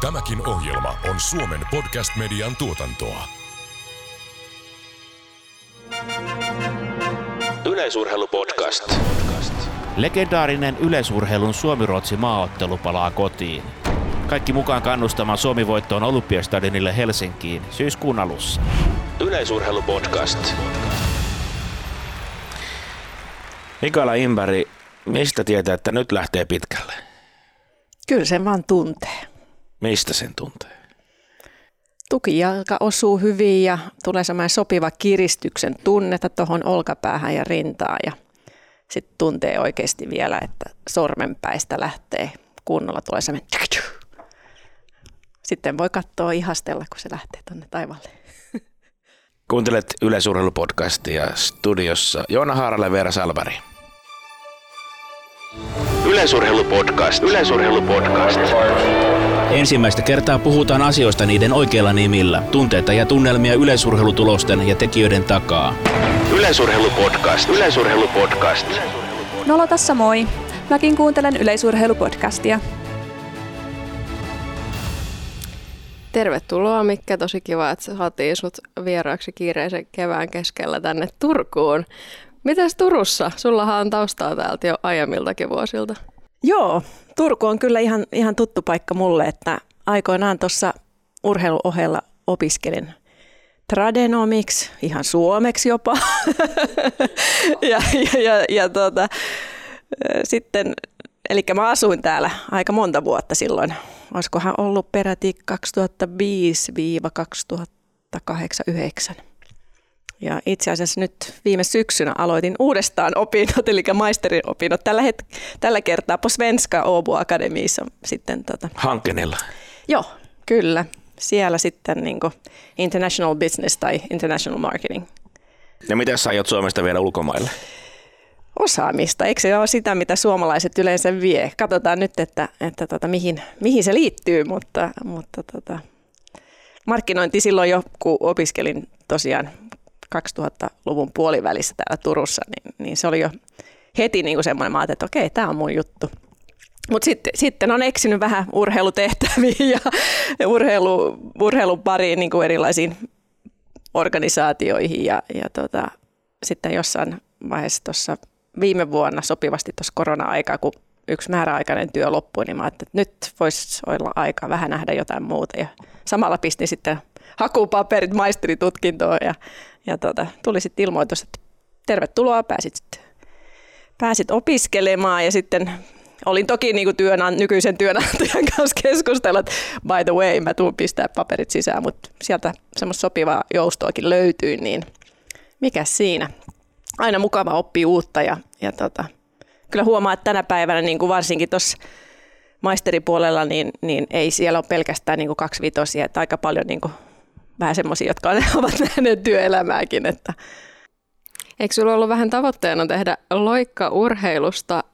Tämäkin ohjelma on Suomen podcast-median tuotantoa. Yleisurheilupodcast. Legendaarinen yleisurheilun Suomi-Ruotsi-maaottelu palaa kotiin. Kaikki mukaan kannustamaan Suomi-voittoon Olympiastadionille Helsinkiin syyskuun alussa. Yleisurheilupodcast. Mikaela Ingberg, mistä tietää, että nyt lähtee pitkälle? Kyllä sen vaan tuntee. Mistä sen tuntee? Tukijalka osuu hyvin ja tulee semmoinen sopiva kiristyksen tunnetta tuohon olkapäähän ja rintaan. Ja sitten tuntee oikeasti vielä, että sormenpäistä lähtee kunnolla. Tulee semmoinen. Sitten voi katsoa ihastella, kun se lähtee tuonne taivaalle. Kuuntelet Yleisurheilupodcastia, studiossa Joona Haarala ja Veera Salvari. Yleisurheilupodcast. Yleisurheilupodcast. Ensimmäistä kertaa puhutaan asioista niiden oikeilla nimillä. Tunteita ja tunnelmia yleisurheilutulosten ja tekijöiden takaa. Yleisurheilupodcast. Yleisurheilupodcast. Nolo tässä moi. Mäkin kuuntelen Yleisurheilupodcastia. Tervetuloa Mikke, tosi kiva, että saatiin sut vieraaksi kiireisen kevään keskellä tänne Turkuun. Mitäs Turussa? Sullahan on taustaa täältä jo aiemmiltakin vuosilta. Joo, Turku on kyllä ihan tuttu paikka mulle, että aikoinaan tuossa urheiluohella opiskelin tradenomiksi, ihan suomeksi jopa. Sitten, eli mä asuin täällä aika monta vuotta silloin. Olisikohan ollut peräti 2005-2008-2009. Ja itse asiassa nyt viime syksynä aloitin uudestaan opinnot, eli maisterin opinnot. Tällä kertaa på svenska Åbo Akademissa sitten Hankenilla. Joo, kyllä. Siellä sitten niinku international business tai international marketing. Ja mitä sä aiot Suomesta vielä ulkomaille? Osaamista. Eikö se ole sitä, mitä suomalaiset yleensä vie? Katsotaan nyt, että mihin se liittyy, mutta markkinointi silloin jo, kun opiskelin tosiaan 2000-luvun puolivälissä täällä Turussa, niin se oli jo heti niin kuin semmoinen, mä ajattelin, että okei, tämä on mun juttu. Mutta sitten on eksinyt vähän urheilutehtäviin ja urheilun pariin niin kuin erilaisiin organisaatioihin ja sitten jossain vaiheessa tuossa viime vuonna sopivasti tuossa korona-aikaa, kun yksi määräaikainen työ loppui, niin mä ajattelin, että nyt voisi olla aika vähän nähdä jotain muuta. Ja samalla pistin sitten hakupaperit maisteritutkintoon ja tuli sitten ilmoitus, että tervetuloa, pääsit opiskelemaan. Ja sitten olin toki niin kuin nykyisen työnantajan kanssa keskustella, että by the way, mä tuun pistää paperit sisään, mutta sieltä semmoista sopivaa joustoakin löytyy, niin mikä siinä? Aina mukava oppii uutta ja kyllä huomaa, että tänä päivänä niin kuin varsinkin tuossa maisteripuolella niin ei siellä ole pelkästään niin kuin 2-5-vuotiaita, että aika paljon niin kuin vähän semmoisia, jotka ovat nähneet työelämääkin. Että. Eikö sulla ollut vähän tavoitteena tehdä loikka urheilusta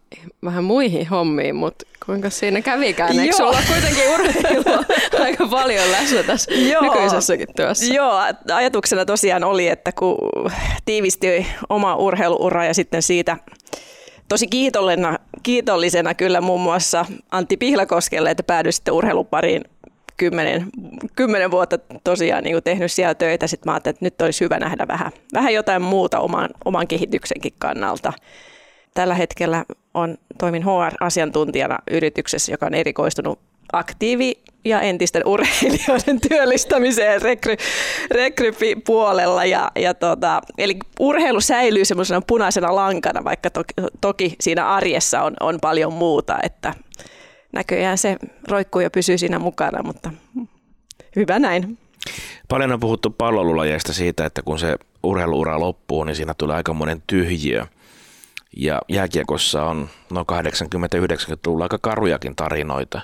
vähän muihin hommiin, mutta kuinka siinä kävikään? Eikö sulla kuitenkin urheilua aika paljon läsnä tässä nykyisessäkin työssä? Joo, ajatuksena tosiaan oli, että kun tiivistyi oma urheiluura ja sitten siitä tosi kiitollisena kyllä muun muassa Antti Pihlakoskelle, että päädyin sitten urheilupariin 10 vuotta tosiaan niin kuin tehnyt siellä töitä. Sitten mä ajattelin, että nyt olisi hyvä nähdä vähän jotain muuta oman kehityksenkin kannalta. Tällä hetkellä toimin HR-asiantuntijana yrityksessä, joka on erikoistunut aktiivi- ja entisten urheilijoiden työllistämiseen rekrypuolella. Eli urheilu säilyy semmoisena punaisena lankana, vaikka toki siinä arjessa on paljon muuta. Että näköjään se roikkuu ja pysyy siinä mukana, mutta hyvä näin. Paljon on puhuttu palloilulajeista siitä, että kun se urheiluura loppuu, niin siinä tulee aikamoinen tyhjiö. Ja jääkiekossa on noin 80-90-luvulla aika karujakin tarinoita.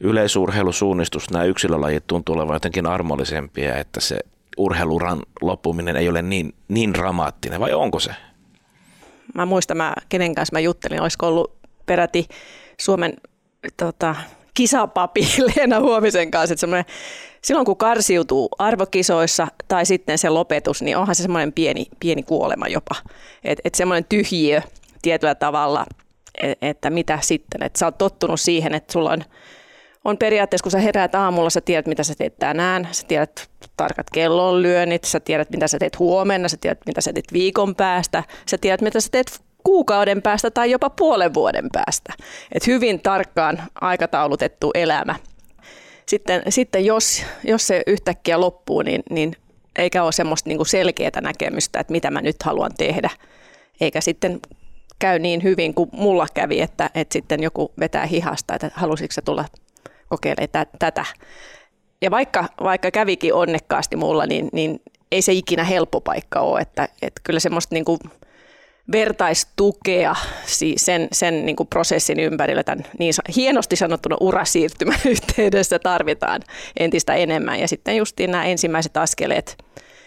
Yleisurheilusuunnistus, nämä yksilölajit tuntuu olevan jotenkin armollisempia, että se urheiluran loppuminen ei ole niin dramaattinen, vai onko se? Mä muistan, kenen kanssa mä juttelin, olisiko ollut peräti Suomen kisapapi Leena Huomisen kanssa, että silloin kun karsiutuu arvokisoissa tai sitten se lopetus, niin onhan se semmoinen pieni kuolema jopa. Että semmoinen tyhjiö tietyllä tavalla, että mitä sitten. Että sä oot tottunut siihen, että sulla on on periaatteessa, kun sä heräät aamulla, sä tiedät, mitä sä teet tänään, sä tiedät tarkat kellonlyönnit, sä tiedät, mitä sä teet huomenna, sä tiedät, mitä sä teet viikon päästä, sä tiedät, mitä sä teet kuukauden päästä tai jopa puolen vuoden päästä. Et hyvin tarkkaan aikataulutettu elämä. Sitten jos se yhtäkkiä loppuu, niin eikä ole semmoista niinku selkeää näkemystä, että mitä mä nyt haluan tehdä. Eikä sitten käy niin hyvin kuin mulla kävi, että sitten joku vetää hihasta, että halusitko tulla kokeilemaan tätä. Ja vaikka kävikin onnekkaasti mulla, niin ei se ikinä helppo paikka ole. Että kyllä semmoista niinku vertaistukea sen niinku prosessin ympärillä, tämän niin hienosti sanottuna urasiirtymän yhteydessä tarvitaan entistä enemmän. Ja sitten justiin nämä ensimmäiset askeleet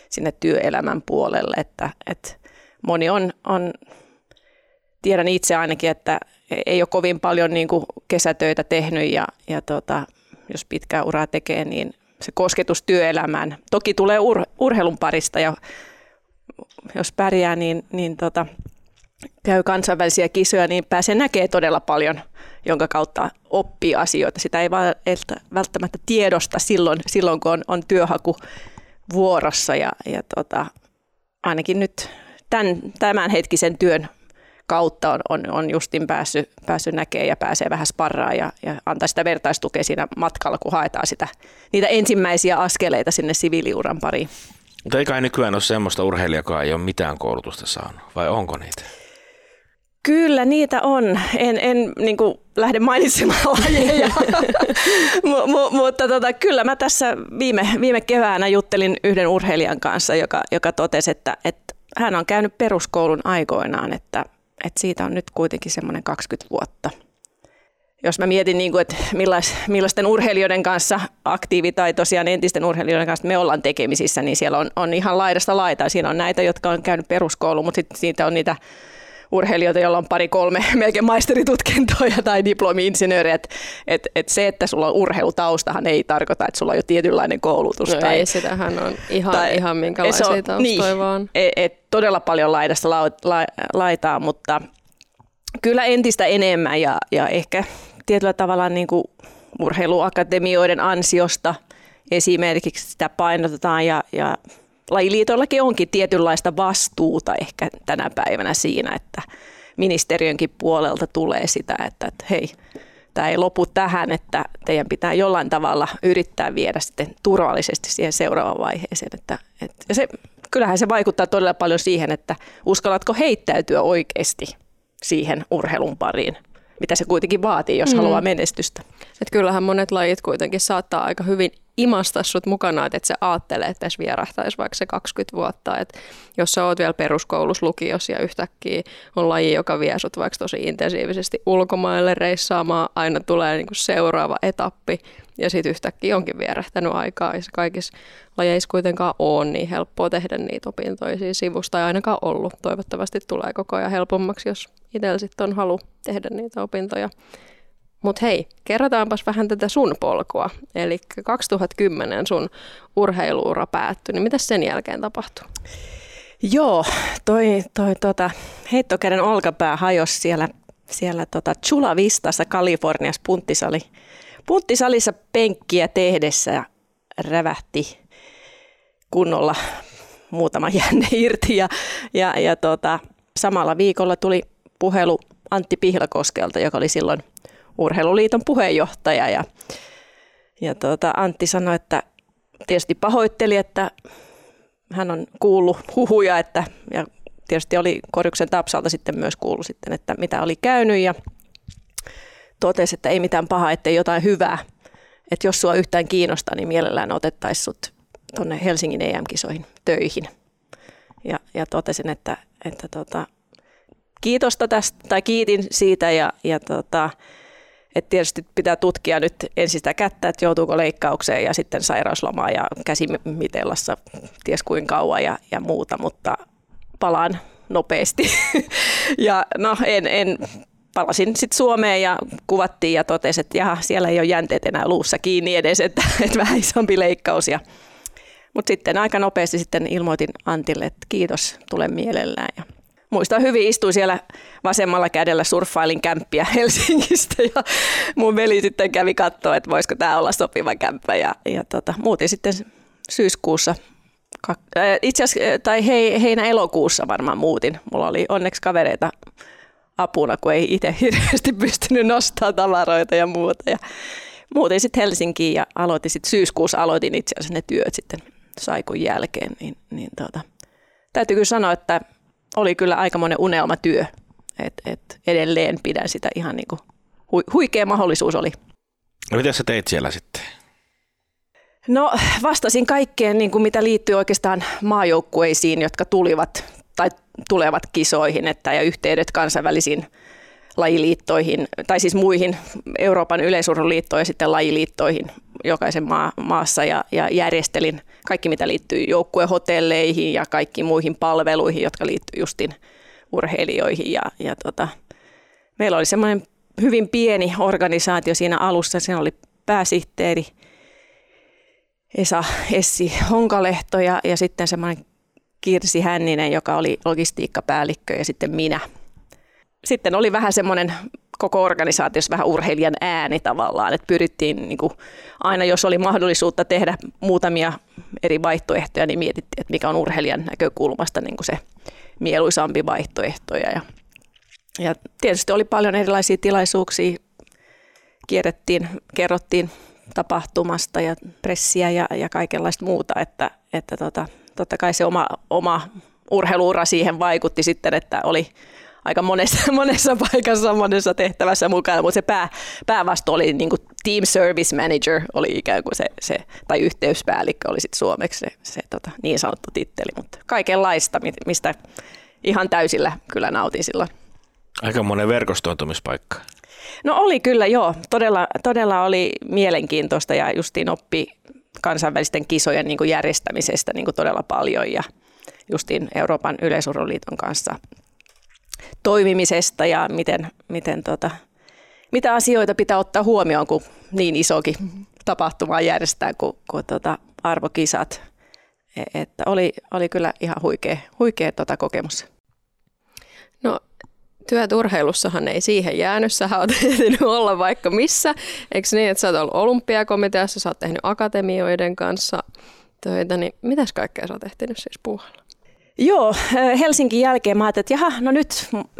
sinne työelämän puolelle, että moni on tiedän itse ainakin, että ei ole kovin paljon niin kuin kesätöitä tehnyt ja jos pitkää uraa tekee, niin se kosketus työelämään. Toki tulee urheilun parista ja jos pärjää, niin käy kansainvälisiä kisoja, niin pääsee näkee todella paljon, jonka kautta oppii asioita. Sitä ei välttämättä tiedosta silloin kun on työhaku vuorossa ja ainakin nyt tämänhetkisen työn kautta on justin päässyt näkemään ja pääsee vähän sparraan ja antaa sitä vertaistukea siinä matkalla, kun haetaan niitä ensimmäisiä askeleita sinne siviiliuran pariin. Mutta ei kai nykyään ole semmoista urheilijakaan, ei ole mitään koulutusta saanut, vai onko niitä? Kyllä niitä on. En niin kuin lähde mainitsemaan lajeja, mutta kyllä mä tässä viime keväänä juttelin yhden urheilijan kanssa, joka totesi, että hän on käynyt peruskoulun aikoinaan, että siitä on nyt kuitenkin semmoinen 20 vuotta. Jos mä mietin, niin kuin, että millaisten urheilijoiden kanssa, aktiivitaitoisiaan entisten urheilijoiden kanssa me ollaan tekemisissä, niin siellä on ihan laidasta laitaa. Siinä on näitä, jotka on käynyt peruskoulun, mutta sitten siitä on niitä urheilijoita, joilla on pari-kolme melkein maisteritutkintoja tai diplomi-insinööriä. Et se, että sulla on urheilutaustahan ei tarkoita, että sulla on jo tietynlainen koulutus. No tai, ei, sitähän on ihan minkälaisia taustoja niin, vaan. Todella paljon laidasta laitaa, mutta kyllä entistä enemmän ja ehkä tietyllä tavalla niin kuin urheiluakatemioiden ansiosta esimerkiksi sitä painotetaan ja lajiliitoillakin onkin tietynlaista vastuuta ehkä tänä päivänä siinä, että ministeriönkin puolelta tulee sitä, että hei, tämä ei lopu tähän, että teidän pitää jollain tavalla yrittää viedä sitten turvallisesti siihen seuraavaan vaiheeseen. Ja se, kyllähän se vaikuttaa todella paljon siihen, että uskallatko heittäytyä oikeasti siihen urheilun pariin, mitä se kuitenkin vaatii, jos haluaa menestystä. Et kyllähän monet lajit kuitenkin saattaa aika hyvin imasta sut mukana, että et sä aattelee, että tässä vierähtäisi vaikka se 20 vuotta. Et jos sä oot vielä peruskoulussa, lukiossa ja yhtäkkiä on laji, joka vie sut vaikka tosi intensiivisesti ulkomaille reissaamaan, aina tulee niinku seuraava etappi ja sitten yhtäkkiä onkin vierähtänyt aikaa. Ja kaikissa lajeissa kuitenkaan ole niin helppoa tehdä niitä opintoja sivusta, ei ainakaan ollut. Toivottavasti tulee koko ajan helpommaksi, jos itsellä sitten on halu tehdä niitä opintoja. Mutta hei, kerrotaanpas vähän tätä sun polkua. Eli 2010 sun urheiluura päättyi, niin mitä sen jälkeen tapahtui? Joo, toi heittokäden olkapää hajosi siellä Chula Vistassa Kaliforniassa punttisalissa penkkiä tehdessä ja rävähti kunnolla muutama jänne irti ja samalla viikolla tuli puhelu Antti Pihlakoskelta, joka oli silloin Urheiluliiton puheenjohtaja ja Antti sanoi, että tietysti pahoitteli, että hän on kuullut huhuja ja tietysti oli Korjuksen Tapsalta sitten myös kuullut sitten, että mitä oli käynyt ja totesi, että ei mitään pahaa, ettei jotain hyvää, että jos sua yhtään kiinnostaa, niin mielellään otettaisiin sut tuonne Helsingin EM-kisoihin töihin ja totesin, että kiitosta tästä tai kiitin siitä ja et tietysti pitää tutkia nyt ensin sitä kättä, että joutuuko leikkaukseen ja sitten sairauslomaa ja käsimitellassa ties kuinka kauan ja muuta, mutta palaan nopeasti. Ja no en palasin sitten Suomeen ja kuvattiin ja totesin, että jaha, siellä ei ole jänteet enää luussa kiinni edes, että vähän isompi leikkaus. Mutta sitten aika nopeasti sitten ilmoitin Antille, että kiitos, tulen mielellään. Ja Muistan hyvin, istuin siellä vasemmalla kädellä, surffailin kämppiä Helsingistä ja mun veli sitten kävi katsoa, että voisiko tämä olla sopiva kämppä. Muutin sitten syyskuussa, heinä-elokuussa varmaan muutin. Mulla oli onneksi kavereita apuna, kun ei itse hirveästi pystynyt nostamaan tavaroita ja muuta. Ja muutin sitten Helsinkiin ja syyskuussa aloitin itse asiassa ne työt sitten saikun jälkeen. Täytyy kyllä sanoa, että oli kyllä aikamoinen unelmatyö, et edelleen pidän sitä ihan niin kuin huikea mahdollisuus oli. No mitä sä teit siellä sitten? No vastasin kaikkeen, niin kuin mitä liittyy oikeastaan maajoukkueisiin, jotka tulivat tai tulevat kisoihin ja yhteydet kansainvälisiin lajiliittoihin tai siis muihin Euroopan yleisurheiluliittoihin ja sitten lajiliittoihin jokaisen maassa ja järjestelin kaikki, mitä liittyy joukkuehotelleihin ja kaikkiin muihin palveluihin, jotka liittyy justin urheilijoihin. Meillä oli semmoinen hyvin pieni organisaatio siinä alussa. Siinä oli pääsihteeri Esa Essi Honkalehto ja sitten semmoinen Kirsi Hänninen, joka oli logistiikkapäällikkö ja sitten minä. Sitten oli vähän semmoinen koko organisaatiossa vähän urheilijan ääni tavallaan, että pyrittiin niin kuin, aina, jos oli mahdollisuutta tehdä muutamia eri vaihtoehtoja, niin mietittiin, että mikä on urheilijan näkökulmasta niin kuin se mieluisampi vaihtoehtoja. Ja tietysti oli paljon erilaisia tilaisuuksia, kierrettiin, kerrottiin tapahtumasta ja pressiä ja kaikenlaista muuta, että totta kai se oma urheiluura siihen vaikutti sitten, että oli aika monessa paikassa, monessa tehtävässä mukana, mutta se päävastu oli niin kuin team service manager, oli ikään kuin se tai yhteyspäällikkö oli sitten suomeksi se niin sanottu titteli, mutta kaikenlaista, mistä ihan täysillä kyllä nautin silloin. Aika monen verkostoitumispaikka. No oli kyllä, joo. Todella oli mielenkiintoista ja justiin oppi kansainvälisten kisojen niin kuin järjestämisestä niin kuin todella paljon ja justiin Euroopan yleisurheiluliiton kanssa toimimisesta ja mitä asioita pitää ottaa huomioon, kun niin isokin tapahtuma järjestetään kuin arvokisat. Että oli kyllä ihan huikea kokemus. No työt urheilussahan ei siihen jäänyt. Sähän oot ehtinyt olla vaikka missä. Eikö niin, että sä oot ollut olympiakomiteassa, sä oot tehnyt akatemioiden kanssa töitä, niin mitäs kaikkea sä oot ehtinyt siis puuhalla? Joo, Helsingin jälkeen mä ajattelin, että jaha, no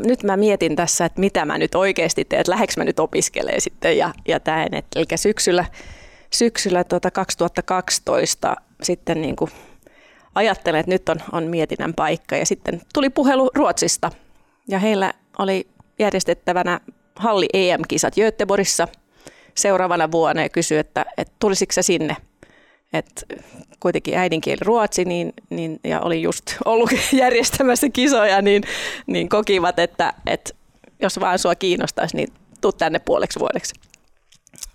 nyt mä mietin tässä, että mitä mä nyt oikeasti teen, että lähdekö mä nyt opiskelemaan sitten ja tähän. Eli syksyllä 2012 sitten niin kuin ajattelin, että nyt on mietinnän paikka ja sitten tuli puhelu Ruotsista ja heillä oli järjestettävänä halli EM-kisat Göteborgissa seuraavana vuonna ja kysyi, että tulisitko sä sinne? Et kuitenkin äidinkieli ruotsi niin, ja oli just ollut järjestämässä kisoja, niin kokivat, että jos vaan sua kiinnostaisi, niin tuu tänne puoleksi vuodeksi.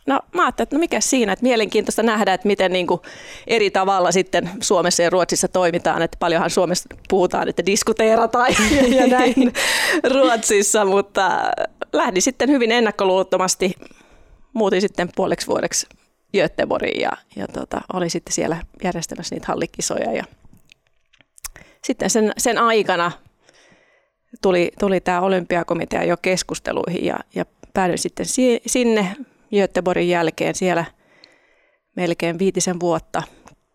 No mä ajattelin, että no mikä siinä, että mielenkiintoista nähdä, että miten niin kuin eri tavalla sitten Suomessa ja Ruotsissa toimitaan, että paljonhan Suomessa puhutaan, että diskuteerataan ja näin Ruotsissa, mutta lähdin sitten hyvin ennakkoluulottomasti, muutin sitten puoleksi vuodeksi Göteborgiin ja oli sitten siellä järjestämässä niitä hallikisoja ja sitten sen aikana tuli tämä olympiakomitea jo keskusteluihin ja päädyin sitten sinne Göteborgin jälkeen siellä melkein 5 vuotta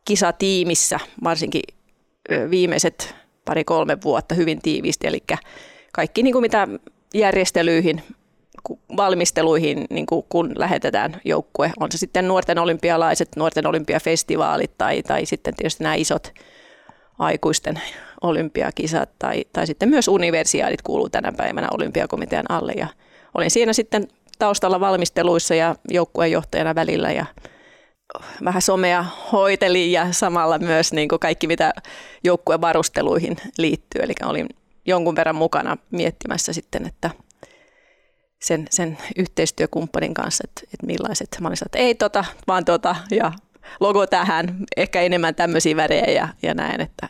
kisatiimissä, varsinkin viimeiset 2-3 vuotta hyvin tiiviisti, eli kaikki niin kuin mitä järjestelyihin valmisteluihin, niin kun lähetetään joukkue. On se sitten nuorten olympialaiset, nuorten olympiafestivaalit tai sitten tietysti nämä isot aikuisten olympiakisat tai sitten myös universiaadit kuuluu tänä päivänä olympiakomitean alle. Ja olin siinä sitten taustalla valmisteluissa ja joukkueenjohtajana välillä ja vähän somea hoitelin ja samalla myös niin kuin kaikki mitä joukkuevarusteluihin liittyy. Eli olin jonkun verran mukana miettimässä sitten, että sen yhteistyökumppanin kanssa, että millaiset. Mä olin sanonut, että ei vaan ja logo tähän, ehkä enemmän tämmöisiä värejä ja näin. Että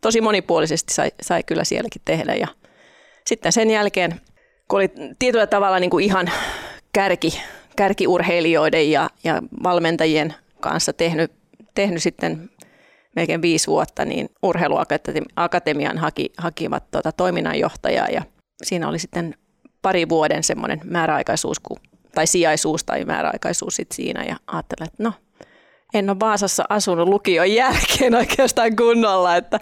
tosi monipuolisesti sai kyllä sielläkin tehdä. Ja sitten sen jälkeen, kun oli tietyllä tavalla niin kuin ihan kärkiurheilijoiden ja valmentajien kanssa tehnyt sitten melkein 5 vuotta, niin urheiluakatemian hakivat toiminnanjohtajaa, ja siinä oli sitten pari vuoden semmoinen määräaikaisuus tai sijaisuus tai määräaikaisuus sit siinä, ja ajattelin, että no, en ole Vaasassa asunut lukion jälkeen oikeastaan kunnolla, että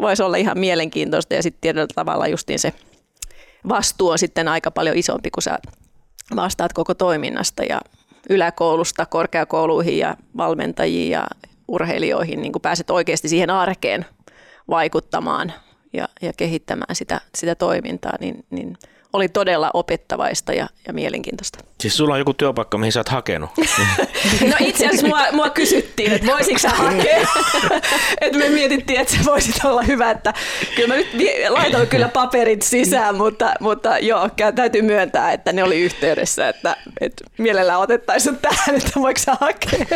voisi olla ihan mielenkiintoista, ja sitten tietyllä tavalla justiin se vastuu on sitten aika paljon isompi, kun sä vastaat koko toiminnasta ja yläkoulusta korkeakouluihin ja valmentajiin ja urheilijoihin, niin kun pääset oikeasti siihen arkeen vaikuttamaan ja kehittämään sitä toimintaa, niin oli todella opettavaista ja mielenkiintoista. Siis sulla on joku työpaikka, mihin sä oot hakenut? No itse asiassa mua kysyttiin, että voisitko sä hakea. Että me mietittiin, että sä voisit olla hyvä. Että kyllä mä nyt laitoin kyllä paperit sisään, mutta joo, täytyy myöntää, että ne oli yhteydessä. Että mielellään otettaisiin tähän, että voiko sä hakea.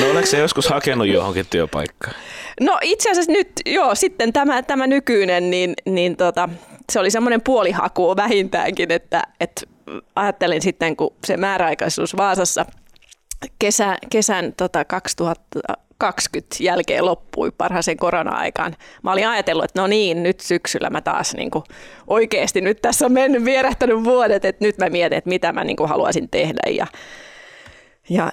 No oletko sä joskus hakenut johonkin työpaikkaan? No itse asiassa nyt, joo, sitten tämä nykyinen, se oli semmoinen puolihaku vähintäänkin, että ajattelin sitten, kun se määräaikaisuus Vaasassa kesän 2020 jälkeen loppui parhaaseen korona-aikaan. Mä olin ajatellut, että no niin, nyt syksyllä mä taas niin kuin, oikeasti nyt tässä on vierähtänyt vuodet, että nyt mä mietin, että mitä mä niin kuin haluaisin tehdä.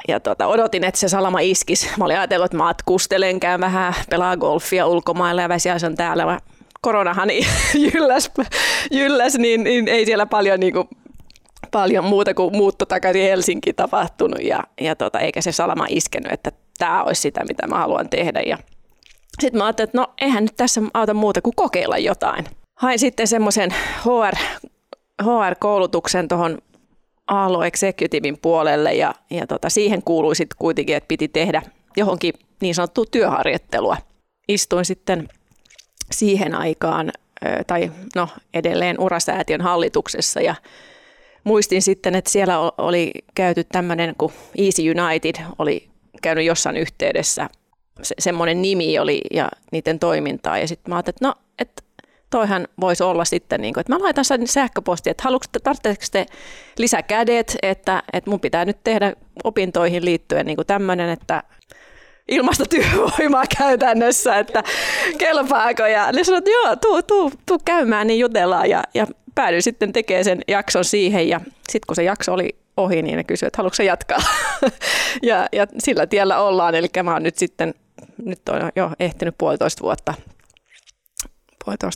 Ja odotin, että se salama iskisi. Mä olin ajatellut, että matkustelen, käyn vähän, pelaa golfia ulkomailla ja väsiäisen täällä. Koronahan jylläs, niin ei siellä paljon muuta kuin muutto takaisin Helsinkiin tapahtunut ja eikä se salama iskenyt, että tämä olisi sitä, mitä mä haluan tehdä. Sitten mä ajattelin, että no eihän nyt tässä auta muuta kuin kokeilla jotain. Hain sitten semmoisen HR-koulutuksen tuohon Alo Executivein puolelle ja siihen kuului sitten kuitenkin, että piti tehdä johonkin niin sanottua työharjoittelua. Istuin sitten siihen aikaan, tai no edelleen Urasäätiön hallituksessa, ja muistin sitten, että siellä oli käyty tämmöinen, kun Easy United oli käynyt jossain yhteydessä, semmoinen nimi oli ja niiden toimintaa, ja sitten mä ajattelin, että no, että toihan voisi olla sitten, niin kuin, että mä laitan sähköpostia, että tarvitsetteko te lisäkädet, että mun pitää nyt tehdä opintoihin liittyen niin kuin tämmöinen, että ilmaista työvoimaa käytännössä, että kelpaako. Ja ne sanoivat, että joo, tuu käymään, niin jutellaan. Ja päädyin sitten tekemään sen jakson siihen. Ja sitten kun se jakso oli ohi, niin ne kysyivät, että haluatko sä jatkaa. ja sillä tiellä ollaan. Eli mä oon nyt sitten, nyt on jo ehtinyt puolitoista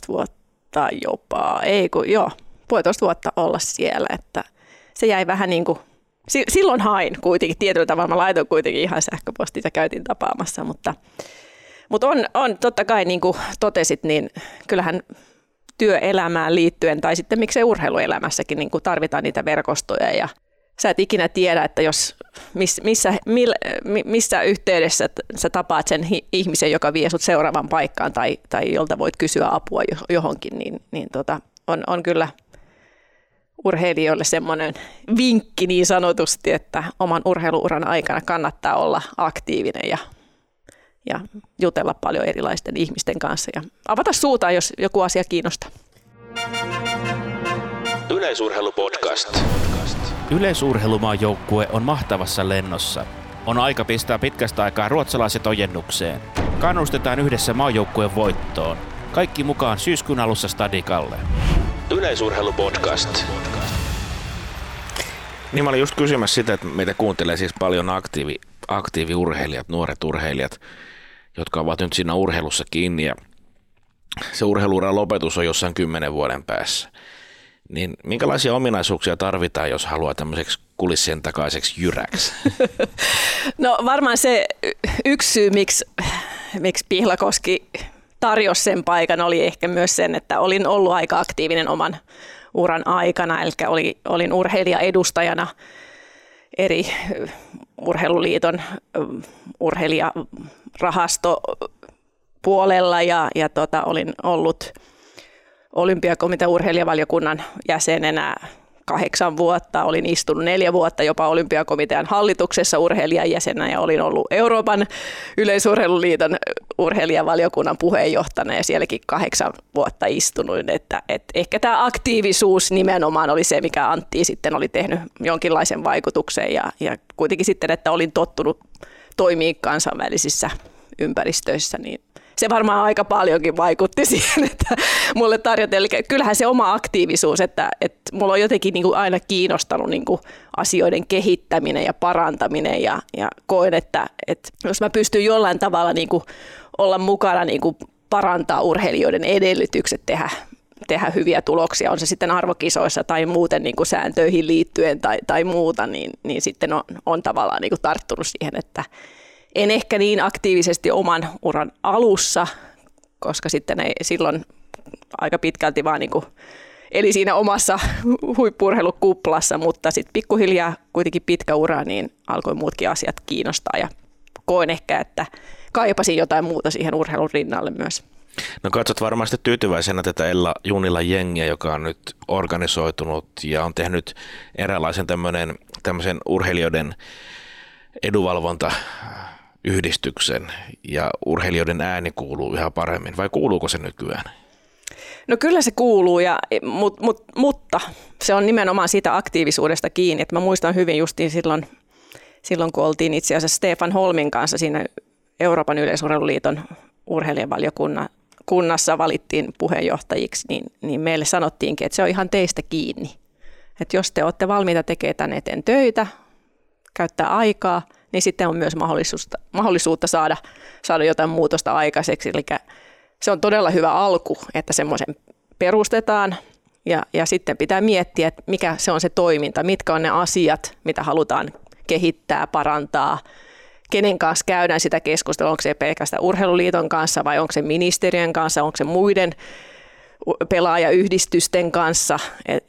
vuotta olla siellä. Että se jäi vähän niin kuin. Silloin hain kuitenkin, tietyllä tavalla mä laitoin kuitenkin ihan sähköpostia, käytiin tapaamassa, mutta on totta kai niin kuin totesit, niin kyllähän työelämään liittyen tai sitten miksei urheiluelämässäkin niin kuin tarvitaan niitä verkostoja, ja sä et ikinä tiedä, että jos missä yhteydessä sä tapaat sen ihmisen, joka vie sut seuraavaan paikkaan tai jolta voit kysyä apua johonkin, niin on kyllä urheilijoille semmoinen vinkki niin sanotusti, että oman urheiluuran aikana kannattaa olla aktiivinen ja jutella paljon erilaisten ihmisten kanssa ja avata suuta, jos joku asia kiinnostaa. Yleisurheilupodcast. Yleisurheilumaajoukkue on mahtavassa lennossa. On aika pistää pitkästä aikaa ruotsalaiset ojennukseen. Kannustetaan yhdessä maajoukkueen voittoon. Kaikki mukaan syyskuun alussa Stadikalle. Yleisurheilupodcast. Niin mä olin just kysymässä sitä, että meitä kuuntelee siis paljon aktiiviurheilijat, nuoret urheilijat, jotka ovat nyt siinä urheilussa kiinni, ja se urheiluuran lopetus on jossain 10 vuoden päässä. Niin minkälaisia ominaisuuksia tarvitaan, jos haluaa tämmöiseksi kulissien takaiseksi jyräksi? No varmaan se yksi syy, miksi Pihlakoski tarjosi sen paikan, oli ehkä myös sen, että olin ollut aika aktiivinen oman uran aikana, eli olin urheilijaedustajana eri urheiluliiton urheilijarahastopuolella ja olin ollut olympiakomitean urheilijavaliokunnan jäsenenä 8 vuotta, olin istunut 4 vuotta jopa olympiakomitean hallituksessa urheilijan jäsenä, ja olin ollut Euroopan yleisurheiluliiton urheilijavaliokunnan puheenjohtajana ja sielläkin 8 vuotta istunut. Että ehkä tämä aktiivisuus nimenomaan oli se, mikä Antti sitten oli tehnyt jonkinlaisen vaikutuksen, ja kuitenkin sitten, että olin tottunut toimimaan kansainvälisissä ympäristöissä, niin se varmaan aika paljonkin vaikutti siihen, että mulle tarjoteltiin. Eli kyllähän se oma aktiivisuus, että mulla on jotenkin niin kuin aina kiinnostanut niin kuin asioiden kehittäminen ja parantaminen ja koen, että jos mä pystyn jollain tavalla niin kuin olla mukana niin kuin parantaa urheilijoiden edellytykset tehdä hyviä tuloksia, on se sitten arvokisoissa tai muuten niin kuin sääntöihin liittyen tai muuta, niin sitten on tavallaan niin kuin tarttunut siihen, että en ehkä niin aktiivisesti oman uran alussa, koska sitten ei silloin aika pitkälti vaan niin kuin eli siinä omassa huippu-urheilukuplassa, mutta sitten pikkuhiljaa kuitenkin pitkä ura, niin alkoi muutkin asiat kiinnostaa ja koen ehkä, että kaipasin jotain muuta siihen urheilun rinnalle myös. No katsot varmasti tyytyväisenä tätä Ella Junnilan jengiä, joka on nyt organisoitunut ja on tehnyt eräänlaisen tämmöisen urheilijoiden edunvalvontayhdistyksen ja urheilijoiden ääni kuuluu yhä paremmin, vai kuuluuko se nykyään? No kyllä se kuuluu, mutta se on nimenomaan siitä aktiivisuudesta kiinni. Että mä muistan hyvin justiin silloin, kun oltiin itse asiassa Stefan Holmin kanssa siinä Euroopan yleisurheiluliiton urheilijavaliokunnassa valittiin puheenjohtajiksi, niin meille sanottiinkin, että se on ihan teistä kiinni. Että jos te olette valmiita tekemään tämän eteen töitä, käyttää aikaa, niin sitten on myös mahdollisuutta saada jotain muutosta aikaiseksi. Eli se on todella hyvä alku, että semmoisen perustetaan ja sitten pitää miettiä, että mikä se on se toiminta, mitkä on ne asiat, mitä halutaan kehittää, parantaa, kenen kanssa käydään sitä keskustelua, onko se pelkästään urheiluliiton kanssa vai onko se ministeriön kanssa, onko se muiden pelaajayhdistysten kanssa,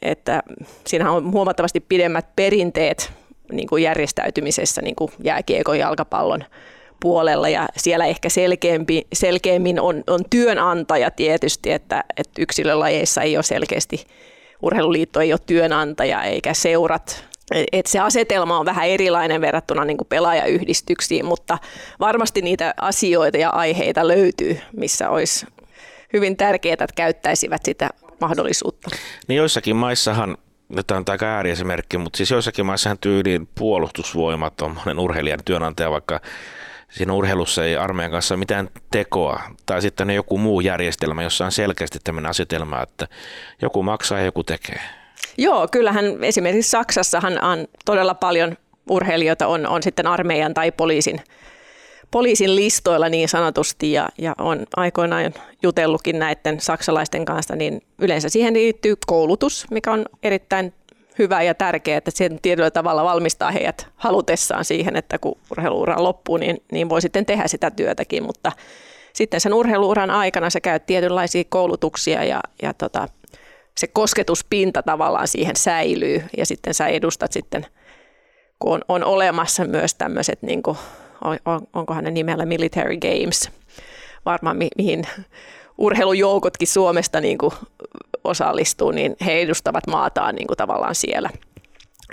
että siinähän on huomattavasti pidemmät perinteet niin kuin järjestäytymisessä niin kuin jääkiekon, jalkapallon puolella ja siellä ehkä selkeämmin on työnantaja tietysti, että yksilölajeissa ei ole selkeästi, urheiluliitto ei ole työnantaja eikä seurat. Et se asetelma on vähän erilainen verrattuna niin kuin pelaajayhdistyksiin, mutta varmasti niitä asioita ja aiheita löytyy, missä olisi hyvin tärkeää, että käyttäisivät sitä mahdollisuutta. Niin joissakin maissahan, tämä on aika ääriesimerkki, mutta siis joissakin maissahan tyyliin puolustusvoimat on monen urheilijan työnantaja, vaikka siinä urheilussa ei armeijan kanssa mitään tekoa. Tai sitten on joku muu järjestelmä, jossa on selkeästi tämmöinen asetelma, että joku maksaa ja joku tekee. Joo, kyllähän esimerkiksi Saksassahan on todella paljon urheilijoita on sitten armeijan tai poliisin listoilla niin sanotusti ja on aikoinaan jutellutkin näiden saksalaisten kanssa, niin yleensä siihen liittyy koulutus, mikä on erittäin hyvä ja tärkeää, että sen tietyllä tavalla valmistaa heidät halutessaan siihen, että kun urheiluura loppuu, niin voi sitten tehdä sitä työtäkin, mutta sitten sen urheiluuran aikana sä käyt tietynlaisia koulutuksia ja se kosketuspinta tavallaan siihen säilyy ja sitten sä edustat sitten, kun on olemassa myös tämmöiset, niin kuin, onkohan ne nimellä Military Games, varmaan mihin urheilujoukotkin Suomesta niin kuin osallistuu, niin he edustavat maataan niin kuin tavallaan siellä.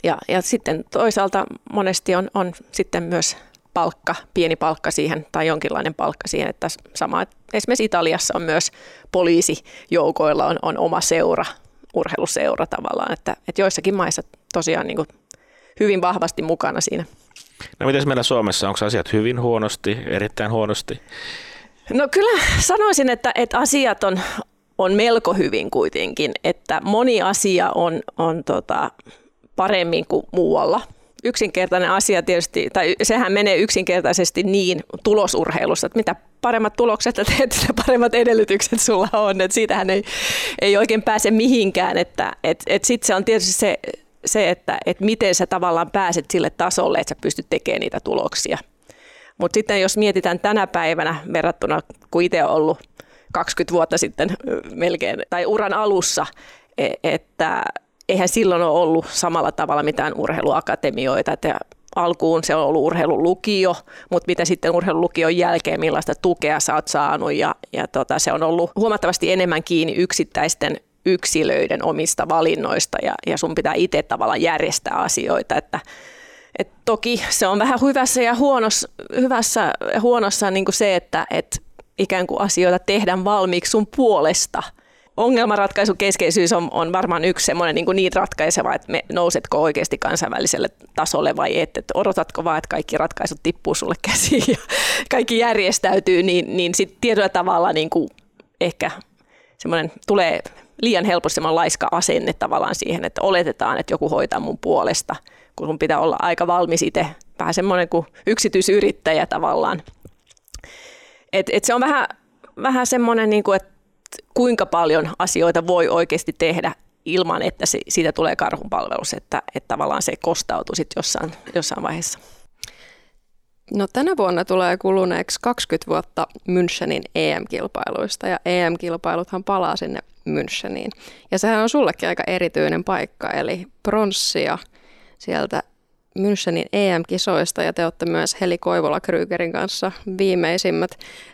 Ja sitten toisaalta monesti on sitten myös pieni palkka siihen tai jonkinlainen palkka siihen, että sama, esimerkiksi Italiassa on myös poliisijoukoilla on oma seura, urheiluseura tavallaan, että joissakin maissa tosiaan niin kuin hyvin vahvasti mukana siinä. No mitäs meillä Suomessa, onko asiat hyvin huonosti, erittäin huonosti? No kyllä sanoisin, että asiat on melko hyvin kuitenkin, että moni asia on paremmin kuin muualla. Yksinkertainen asia tietysti, tai sehän menee yksinkertaisesti niin tulosurheilussa, että mitä paremmat tulokset teet, sitä paremmat edellytykset sulla on, että siitähän ei oikein pääse mihinkään, että sitten se on tietysti se että miten sä tavallaan pääset sille tasolle, että sä pystyt tekemään niitä tuloksia. Mutta sitten jos mietitään tänä päivänä verrattuna, kun itse olen ollut 20 vuotta sitten melkein, tai uran alussa, että eihän silloin ole ollut samalla tavalla mitään urheiluakatemioita. Että alkuun se on ollut urheilulukio, mutta mitä sitten urheilulukion jälkeen, millaista tukea sä oot saanut. Ja se on ollut huomattavasti enemmän kiinni yksittäisten yksilöiden omista valinnoista ja sun pitää itse tavallaan järjestää asioita. Et toki se on vähän hyvässä ja huonossa niin kuin se, että ikään kuin asioita tehdään valmiiksi sun puolesta. ongelmanratkaisukeskeisyys on varmaan yksi semmoinen niin ratkaiseva, että me nousetko oikeasti kansainväliselle tasolle vai et. Että odotatko vaan, että kaikki ratkaisut tippuu sulle käsiin ja kaikki järjestäytyy, niin sitten tietyllä tavalla niin kuin ehkä semmoinen tulee liian helposti semmoinen laiska asenne tavallaan siihen, että oletetaan, että joku hoitaa mun puolesta, kun sun pitää olla aika valmis itse, vähän semmoinen kuin yksityisyrittäjä tavallaan. Et se on vähän semmoinen, niin kuin, että kuinka paljon asioita voi oikeasti tehdä ilman, että siitä tulee karhunpalvelus, että tavallaan se kostautuu sitten jossain vaiheessa. No, tänä vuonna tulee kuluneeksi 20 vuotta Münchenin EM-kilpailuista, ja EM-kilpailuthan palaa sinne Müncheniin. Ja sehän on sullekin aika erityinen paikka, eli pronssia sieltä Münchenin EM-kisoista, ja te olette myös Heli Koivola-Kryygerin kanssa viimeisimmät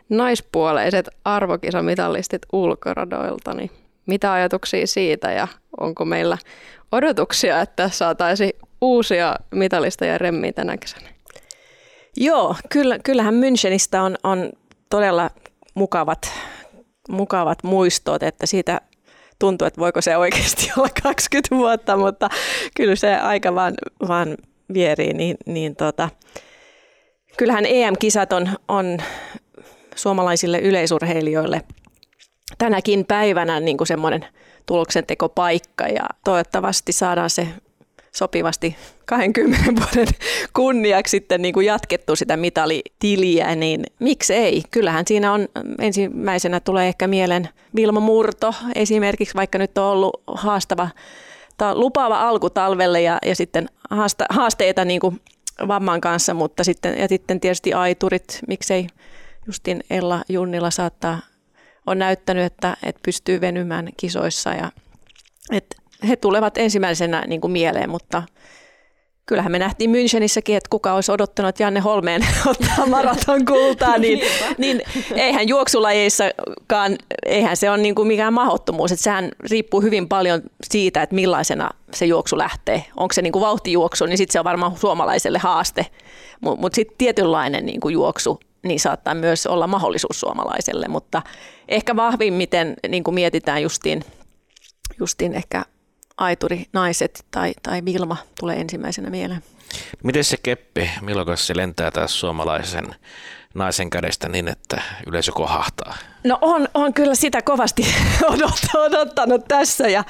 naispuoleiset arvokisamitalistit ulkoradoilta. Niin mitä ajatuksia siitä, ja onko meillä odotuksia, että saataisiin uusia mitalisteja remmiin tänä kesänä? Joo, kyllähän Münchenistä on todella mukavat muistot, että siitä tuntuu, että voiko se oikeasti olla 20 vuotta, mutta kyllä se aika vaan vierii. Kyllähän EM-kisat on suomalaisille yleisurheilijoille tänäkin päivänä niin kuin semmoinen tuloksentekopaikka, ja toivottavasti saadaan se sopivasti 20 vuoden kunniaksi sitten niin kuin jatkettu sitä mitalitiliä, niin miksi ei? Kyllähän siinä on ensimmäisenä tulee ehkä mieleen Wilma Murto esimerkiksi, vaikka nyt on ollut haastava, lupaava alku talvelle ja sitten haasteita niin kuin vamman kanssa, mutta sitten tietysti aiturit, miksei justin Ella Junnila on näyttänyt, että pystyy venymään kisoissa ja että he tulevat ensimmäisenä niin kuin mieleen, mutta kyllähän me nähtiin Münchenissäkin, että kuka olisi odottanut, että Janne Holmeen ottaa maraton kultaa, niin eihän juoksulajeissakaan, eihän se ole niin kuin mikään mahdottomuus. Että sehän riippuu hyvin paljon siitä, että millaisena se juoksu lähtee. Onko se niin kuin vauhtijuoksu, niin sitten se on varmaan suomalaiselle haaste, mutta sitten tietynlainen niin kuin juoksu, niin saattaa myös olla mahdollisuus suomalaiselle, mutta ehkä vahvimmiten niin kuin mietitään justiin ehkä aituri naiset tai Wilma tulee ensimmäisenä mieleen. Miten se keppi, milloin se lentää taas suomalaisen naisen kädestä niin, että yleisö kohahtaa? No on kyllä sitä kovasti odottanut tässä, ja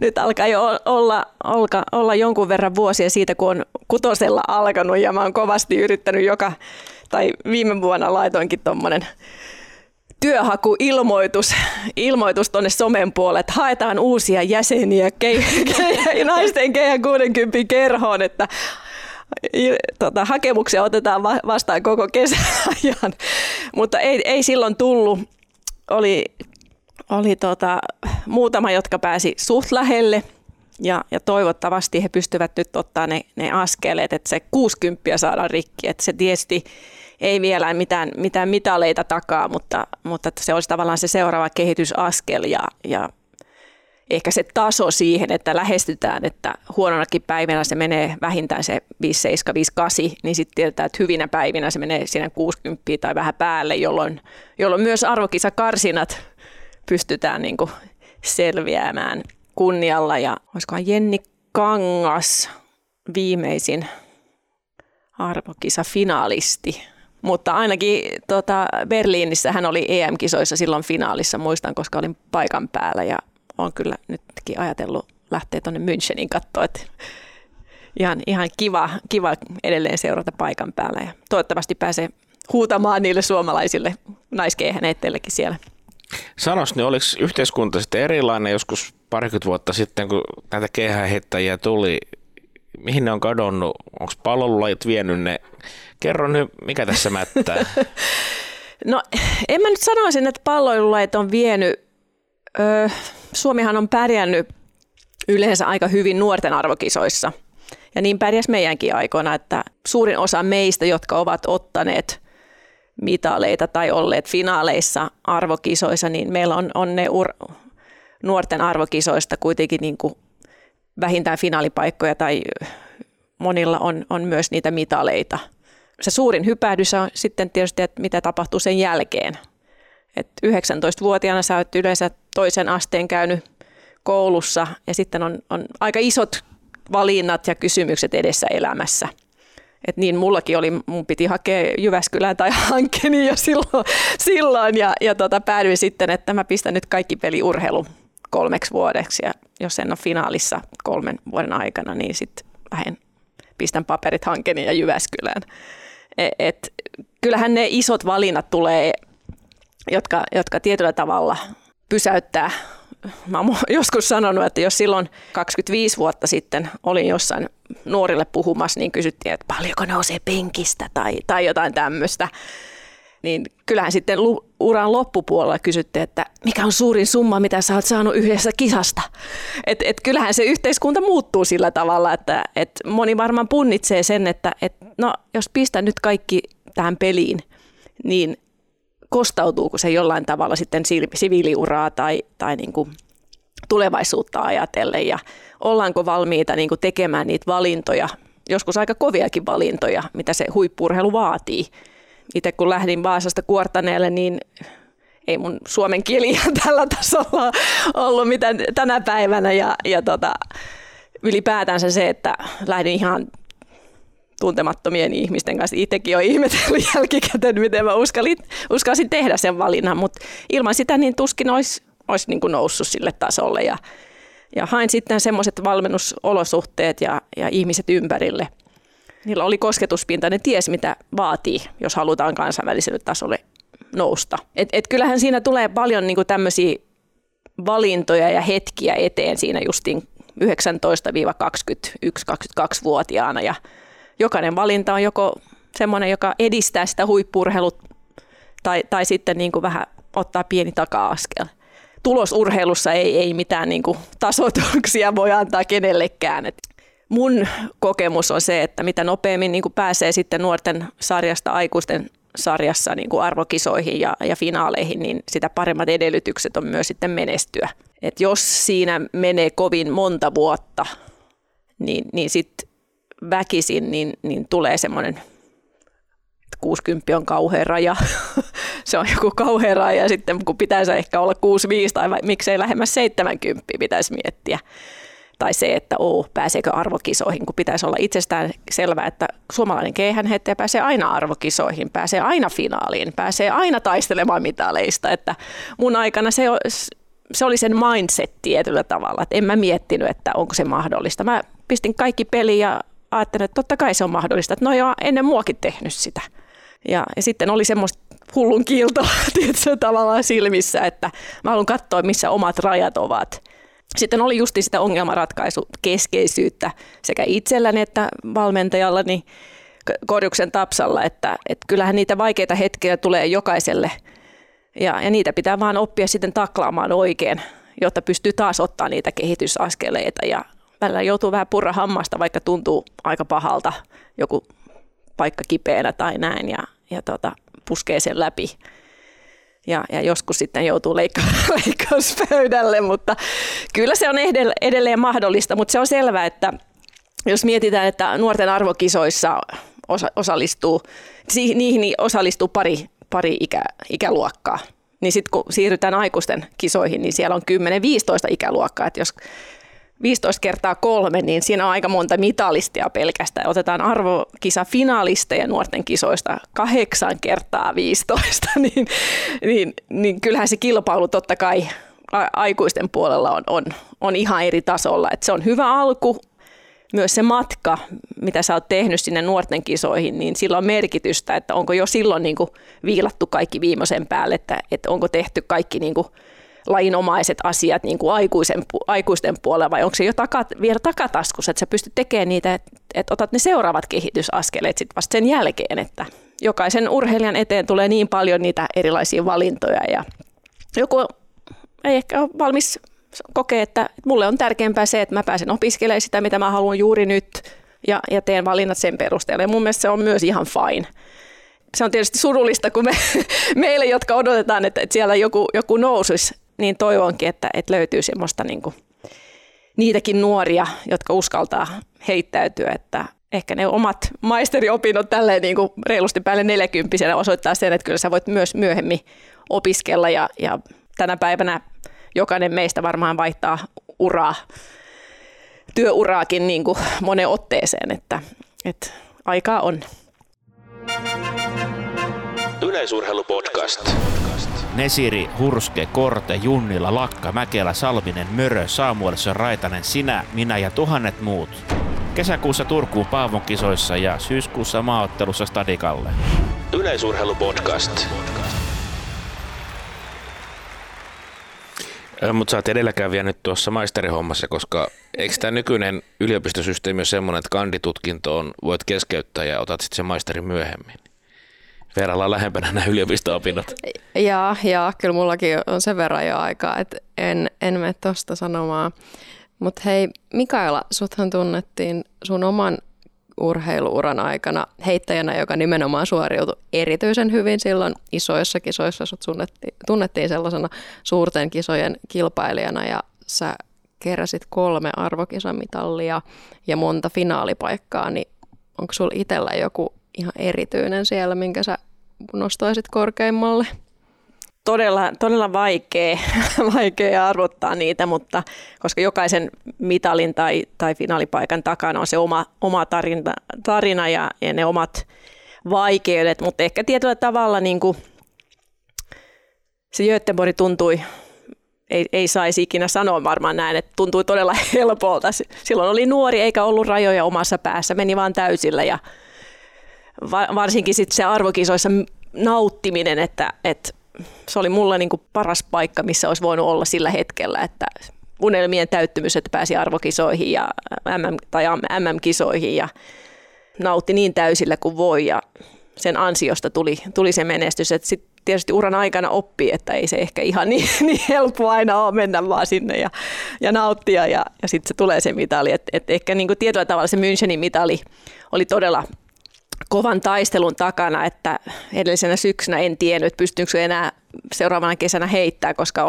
nyt alkaa jo olla jonkun verran vuosia siitä, kun on kutosella alkanut, ja mä oon kovasti yrittänyt viime vuonna laitoinkin tuommoinen työhakuilmoitus tuonne somen puolelle, että haetaan uusia jäseniä naisten keihän 60 kerhoon, että hakemuksia otetaan vastaan koko kesäajan, mutta ei silloin tullut. Oli muutama, jotka pääsi suht lähelle, ja toivottavasti he pystyvät nyt ottaa ne askeleet, että se 60 saadaan rikki, että se tietysti ei vielä mitään mitaleita takaa, mutta se olisi tavallaan se seuraava kehitysaskel ja ehkä se taso siihen, että lähestytään, että huononakin päivänä se menee vähintään se 57, 58, niin sitten tiedetään, että hyvinä päivinä se menee siinä 60 tai vähän päälle, jolloin myös arvokisakarsinat pystytään niin kuin selviämään kunnialla. Ja olisikohan Jenni Kangas viimeisin arvokisa-finaalisti. Mutta ainakin Berliinissä hän oli EM-kisoissa silloin finaalissa, muistan, koska olin paikan päällä, ja olen kyllä nytkin ajatellut lähteä tuonne Müncheniin katsoa. Ihan kiva edelleen seurata paikan päällä, ja toivottavasti pääsee huutamaan niille suomalaisille naiskeihanheitteillekin siellä. Sanois, niin oliko yhteiskunta sitten erilainen joskus parikymmentä vuotta sitten, kun näitä keihäänheittäjiä tuli? Mihin ne on kadonnut? Onko pallolulajit vienyt ne? Kerro nyt, mikä tässä mättää. No, en mä nyt sanoisin, että palloilulajit on vienyt. Suomihan on pärjännyt yleensä aika hyvin nuorten arvokisoissa. Ja niin pärjäs meidänkin aikoina, että suurin osa meistä, jotka ovat ottaneet mitaleita tai olleet finaaleissa arvokisoissa, niin meillä on ne nuorten arvokisoista kuitenkin niin kuin vähintään finaalipaikkoja, tai monilla on myös niitä mitaleita. Se suurin hypähdys on sitten tietysti, että mitä tapahtuu sen jälkeen. Et 19-vuotiaana sä oot yleensä toisen asteen käynyt koulussa ja sitten on aika isot valinnat ja kysymykset edessä elämässä. Et niin mullakin oli, mun piti hakea Jyväskylään tai Hankeniin jo silloin ja päädyin sitten, että mä pistän nyt kaikki peli urheilu 3 vuodeksi ja jos en ole finaalissa 3 vuoden aikana, niin sitten pistän paperit Hankeniin ja Jyväskylään. Et kyllähän ne isot valinnat tulee, jotka tietyllä tavalla pysäyttää. Mä oon joskus sanonut, että jos silloin 25 vuotta sitten olin jossain nuorille puhumassa, niin kysyttiin, että paljonko nousee penkistä tai jotain tämmöistä. Niin kyllähän sitten uran loppupuolella kysyttiin, että mikä on suurin summa, mitä sä oot saanut yhdessä kisasta. Et kyllähän se yhteiskunta muuttuu sillä tavalla, että moni varmaan punnitsee sen, että jos pistän nyt kaikki tähän peliin, niin kostautuuko se jollain tavalla sitten siviiliuraa tai niin kuin tulevaisuutta ajatellen ja ollaanko valmiita niin kuin tekemään niitä valintoja, joskus aika koviakin valintoja, mitä se huippu-urheilu vaatii. Itse kun lähdin Vaasasta Kuortaneelle, niin ei mun suomen kieli tällä tasolla ollut mitään tänä päivänä ja ylipäätänsä se, että lähdin ihan tuntemattomien ihmisten kanssa. Itsekin olen ihmetellyt jälkikäteen, miten mä uskalsin tehdä sen valinnan, mutta ilman sitä niin tuskin olisi niin kuin noussut sille tasolle. Ja hain sitten semmoiset valmennusolosuhteet ja ihmiset ympärille. Niillä oli kosketuspinta, ne tiesi mitä vaatii, jos halutaan kansainväliselle tasolle nousta. Et kyllähän siinä tulee paljon niin kuin tämmöisiä valintoja ja hetkiä eteen siinä justiin 19-21-22-vuotiaana ja jokainen valinta on joko semmoinen, joka edistää sitä huippu-urheilua tai sitten niin kuin vähän ottaa pieni taka-askel. Tulosurheilussa ei mitään niin kuin tasoituksia voi antaa kenellekään. Et mun kokemus on se, että mitä nopeammin niin kuin pääsee sitten nuorten sarjasta aikuisten sarjassa niin kuin arvokisoihin ja finaaleihin, niin sitä paremmat edellytykset on myös sitten menestyä. Et jos siinä menee kovin monta vuotta, niin sitten väkisin, niin tulee semmoinen, että 60 on kauhea raja. Se on joku kauhea raja, ja sitten kun pitäisi ehkä olla 65 tai miksei lähemmäs 70 pitäisi miettiä. Tai se, että pääseekö arvokisoihin, kun pitäisi olla itsestään selvää, että suomalainen keihäänheittäjä pääsee aina arvokisoihin, pääsee aina finaaliin, pääsee aina taistelemaan mitaleista. Että mun aikana se oli sen mindset tietyllä tavalla, että en mä miettinyt, että onko se mahdollista. Mä pistin kaikki peliin ja ajattelin, että totta kai se on mahdollista, että no joo, ennen muakin tehnyt sitä. Ja sitten oli semmoista hullun kiiltoa tietyllä tavalla silmissä, että mä haluan katsoa, missä omat rajat ovat. Sitten oli justi sitä ongelmanratkaisukeskeisyyttä sekä itselläni että valmentajallani Korjuksen Tapsalla, että kyllähän niitä vaikeita hetkiä tulee jokaiselle ja niitä pitää vaan oppia sitten taklaamaan oikein, jotta pystyy taas ottaa niitä kehitysaskeleita ja välillä joutuu vähän purra hammasta, vaikka tuntuu aika pahalta joku paikka kipeänä tai näin ja puskee sen läpi. Ja joskus sitten joutuu leikkauspöydälle, mutta kyllä se on edelleen mahdollista, mutta se on selvää, että jos mietitään, että nuorten arvokisoissa niihin osallistuu pari ikäluokkaa, niin sitten kun siirrytään aikuisten kisoihin, niin siellä on 10-15 ikäluokkaa, että jos 15 × 3, niin siinä on aika monta mitalistia pelkästään. Otetaan arvokisa-finaalisteja nuorten kisoista 8 × 15, niin kyllähän se kilpailu totta kai aikuisten puolella on ihan eri tasolla. Et se on hyvä alku, myös se matka, mitä sä oot tehnyt sinne nuorten kisoihin, niin sillä on merkitystä, että onko jo silloin niin kuin viilattu kaikki viimeisen päälle, että onko tehty kaikki niin kuin lajinomaiset asiat niin kuin aikuisten puolella, vai onko se jo vielä takataskussa, että sä pystyt tekemään niitä, että otat ne seuraavat kehitysaskeleet sit vasta sen jälkeen, että jokaisen urheilijan eteen tulee niin paljon niitä erilaisia valintoja ja joku ei ehkä ole valmis kokea, että mulle on tärkeämpää se, että mä pääsen opiskelemaan sitä, mitä mä haluan juuri nyt ja teen valinnat sen perusteella ja mun mielestä se on myös ihan fine. Se on tietysti surullista, kun meille, jotka odotetaan, että siellä joku nousuisi, niin toivonkin, että löytyy semmoista niin kuin, niitäkin nuoria, jotka uskaltaa heittäytyä, että ehkä ne omat maisteriopinnot tälleen niin kuin reilusti päälle 40-vuotiaana osoittaa sen, että kyllä sä voit myös myöhemmin opiskella ja tänä päivänä jokainen meistä varmaan vaihtaa uraa, työuraakin niin kuin monen otteeseen, että aikaa on. Yleisurheilupodcast. Nesiri, Hurske, Korte, Junnila, Lakka, Mäkelä, Salminen, Mörö, Samuelson, Raitanen, sinä, minä ja tuhannet muut. Kesäkuussa Turkuun Paavon kisoissa ja syyskuussa maaottelussa Stadikalle. Yleisurheilupodcast. Mutta sä oot edelläkävijä nyt tuossa maisterihommassa, koska eikö tämä nykyinen yliopistosysteemi ole semmoinen, että kanditutkinto on, voit keskeyttää ja otat sitten sen maisterin myöhemmin? Veeralla on lähempänä nämä yliopisto-opinnot. Jaa, kyllä mullakin on sen verran jo aikaa, että en mene tuosta sanomaan. Mutta hei, Mikaela, suthan tunnettiin sun oman urheiluuran aikana heittäjänä, joka nimenomaan suoriutui erityisen hyvin silloin isoissa kisoissa. Sut tunnettiin sellaisena suurten kisojen kilpailijana ja sä keräsit 3 arvokisamitalia ja monta finaalipaikkaa, niin onko sulla itsellä joku ihan erityinen siellä, minkä sä nostaisit korkeimmalle? Todella vaikea arvottaa niitä, mutta koska jokaisen mitalin tai finaalipaikan takana on se oma tarina ja ne omat vaikeudet, mutta ehkä tietyllä tavalla niin kuin se Göteborg tuntui, ei saisi ikinä sanoa varmaan näin, että tuntui todella helpolta. Silloin oli nuori eikä ollut rajoja omassa päässä, meni vaan täysillä ja varsinkin sitten se arvokisoissa nauttiminen, että se oli mulla niin kuin paras paikka, missä olisi voinut olla sillä hetkellä, että unelmien täyttymys, että pääsi arvokisoihin ja MM-kisoihin ja nautti niin täysillä kuin voi ja sen ansiosta tuli se menestys. Et sit tietysti uran aikana oppii, että ei se ehkä ihan niin helppoa aina ole mennä vaan sinne ja nauttia ja sitten se tulee se mitali. Et ehkä niin kuin tietyllä tavalla se Münchenin mitali oli todella kovan taistelun takana, että edellisenä syksynä en tiennyt, pystynkö enää seuraavana kesänä heittämään, koska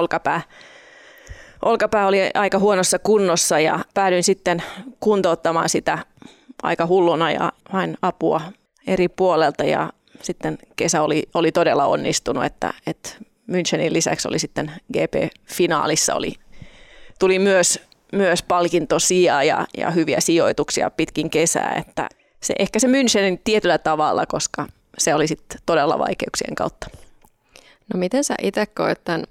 olkapää oli aika huonossa kunnossa ja päädyin sitten kuntouttamaan sitä aika hulluna ja hain apua eri puolelta ja sitten kesä oli todella onnistunut, että Münchenin lisäksi oli sitten GP-finaalissa tuli myös palkintosijaa ja hyviä sijoituksia pitkin kesää, että Ehkä se Münchenin tietyllä tavalla, koska se oli sitten todella vaikeuksien kautta. No miten sä itse koet tämän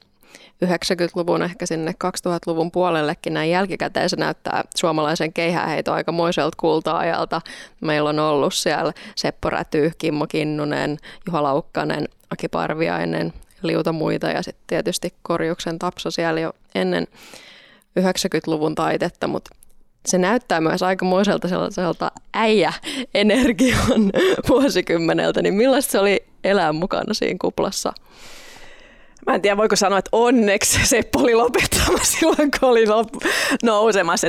90-luvun, ehkä sinne 2000-luvun puolellekin näin jälkikäteen? Se näyttää suomalaisen keihäänheiton aikamoiselta kulta-ajalta. Meillä on ollut siellä Seppo Räty, Kimmo Kinnunen, Juha Laukkanen, Aki Parviainen, liuta muita ja sitten tietysti Korjuksen Tapsa siellä jo ennen 90-luvun taitetta, mutta se näyttää myös aikamoiselta sellaiselta äijäenergian vuosikymmeneltä, niin millaista se oli elää mukana siinä kuplassa? Mä en tiedä, voiko sanoa, että onneksi Seppo oli lopettamassa silloin, kun oli nousemassa.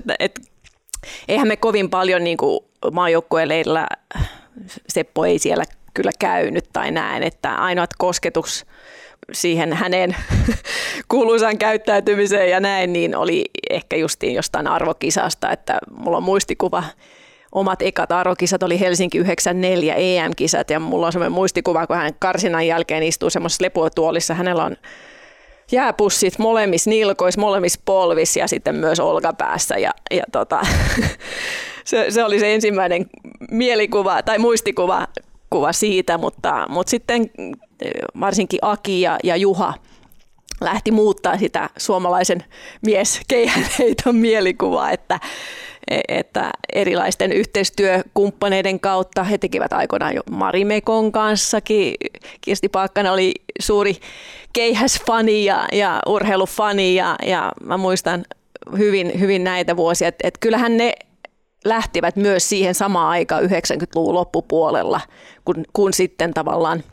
Eihän me kovin paljon niin kuin maajoukkueleilla Seppo ei siellä kyllä käynyt tai näin, että ainoat kosketus siihen hänen kuuluisaan käyttäytymiseen ja näin, niin oli ehkä justiin jostain arvokisasta, että mulla on muistikuva, omat ekat arvokisat oli Helsinki 94 EM-kisat ja mulla on semmoinen muistikuva, kun hän karsinan jälkeen istuu semmoisessa lepotuolissa, hänellä on jääpussit molemmissa nilkoissa, molemmissa polvissa ja sitten myös olkapäässä ja se oli se ensimmäinen mielikuva tai muistikuva siitä, mutta sitten varsinkin Aki ja Juha lähti muuttaa sitä suomalaisen mieskeihänheiton mielikuvaa, että erilaisten yhteistyökumppaneiden kautta he tekivät aikoinaan jo Marimekon kanssakin. Kirsti Paakkana oli suuri keihäsfani ja urheilufani ja mä muistan hyvin näitä vuosia, että kyllähän ne lähtivät myös siihen samaan aikaan 90-luvun loppupuolella, kun sitten tavallaan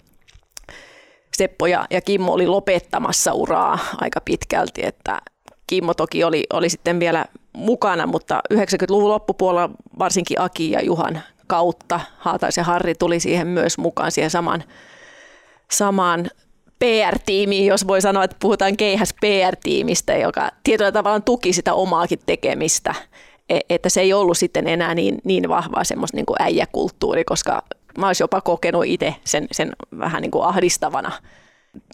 Seppo ja Kimmo oli lopettamassa uraa aika pitkälti, että Kimmo toki oli sitten vielä mukana, mutta 90-luvun loppupuolella varsinkin Aki ja Juhan kautta Haataisen Harri tuli siihen myös mukaan, siihen samaan PR-tiimiin, jos voi sanoa, että puhutaan keihäs PR-tiimistä, joka tietyllä tavalla tuki sitä omaakin tekemistä. että se ei ollut sitten enää niin vahvaa semmoista niin kuin äijäkulttuuri, koska mä olisin jopa kokenut itse sen vähän niin kuin ahdistavana.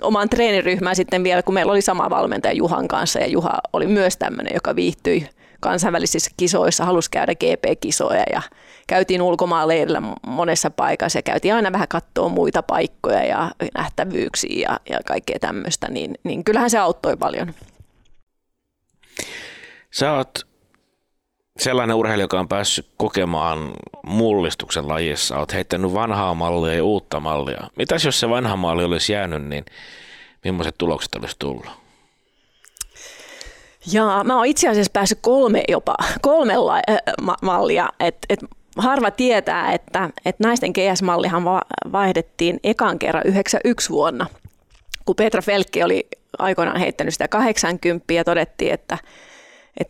Omaan treeniryhmään sitten vielä, kun meillä oli sama valmentaja Juhan kanssa, ja Juha oli myös tämmöinen, joka viihtyi kansainvälisissä kisoissa, halusi käydä GP-kisoja, ja käytiin ulkomaanleirillä monessa paikassa, ja käytiin aina vähän katsoa muita paikkoja ja nähtävyyksiä ja kaikkea tämmöistä, niin kyllähän se auttoi paljon. Sä oot sellainen urheilija, joka on päässyt kokemaan mullistuksen lajissa, olet heittänyt vanhaa mallia ja uutta mallia. Mitäs jos se vanha malli olisi jäänyt, niin millaiset tulokset olisi tullut? Jaa, mä oon itse asiassa päässyt kolme mallia. Et harva tietää, että naisten GS-mallihan vaihdettiin ekan kerran 1991 vuonna, kun Petra Felkki oli aikoinaan heittänyt sitä 80 ja todettiin, että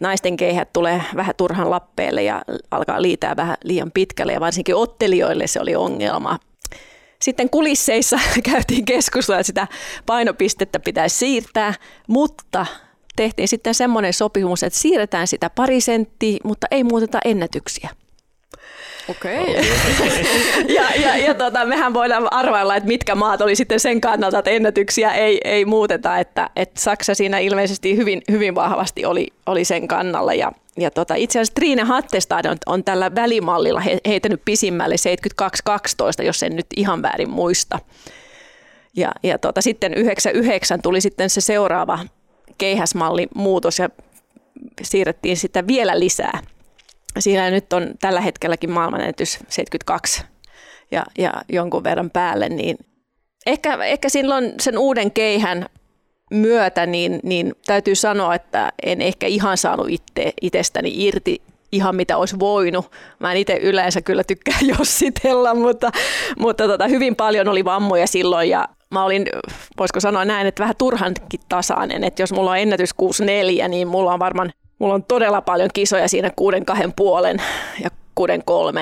naisten keihät tulee vähän turhan lappeelle ja alkaa liitää vähän liian pitkälle, ja varsinkin ottelijoille se oli ongelma. Sitten kulisseissa käytiin keskustelua, että sitä painopistettä pitäisi siirtää, mutta tehtiin sitten semmoinen sopimus, että siirretään sitä pari senttiä, mutta ei muuteta ennätyksiä. Okei. Mehän voidaan arvailla, että mitkä maat oli sitten sen kannalta, että ennätyksiä ei muuteta, että Saksa siinä ilmeisesti hyvin vahvasti oli sen kannalla, ja itse asiassa Triine Hattestad on tällä välimallilla heitänyt pisimmälle 72.12, jos en nyt ihan väärin muista. Ja sitten 99 tuli sitten se seuraava keihäsmalli muutos ja siirrettiin sitä vielä lisää. Siinä nyt on tällä hetkelläkin maailmanennätys 72 ja jonkun verran päälle, niin ehkä silloin sen uuden keihän myötä niin täytyy sanoa, että en ehkä ihan saanut itsestäni irti ihan mitä olisi voinut. Mä en itse yleensä kyllä tykkää jossitella, mutta hyvin paljon oli vammoja silloin, ja mä olin, voisiko sanoa näin, että vähän turhankin tasainen, että jos mulla on ennätys 6.4, niin Mulla on todella paljon kisoja siinä 6.2.5 ja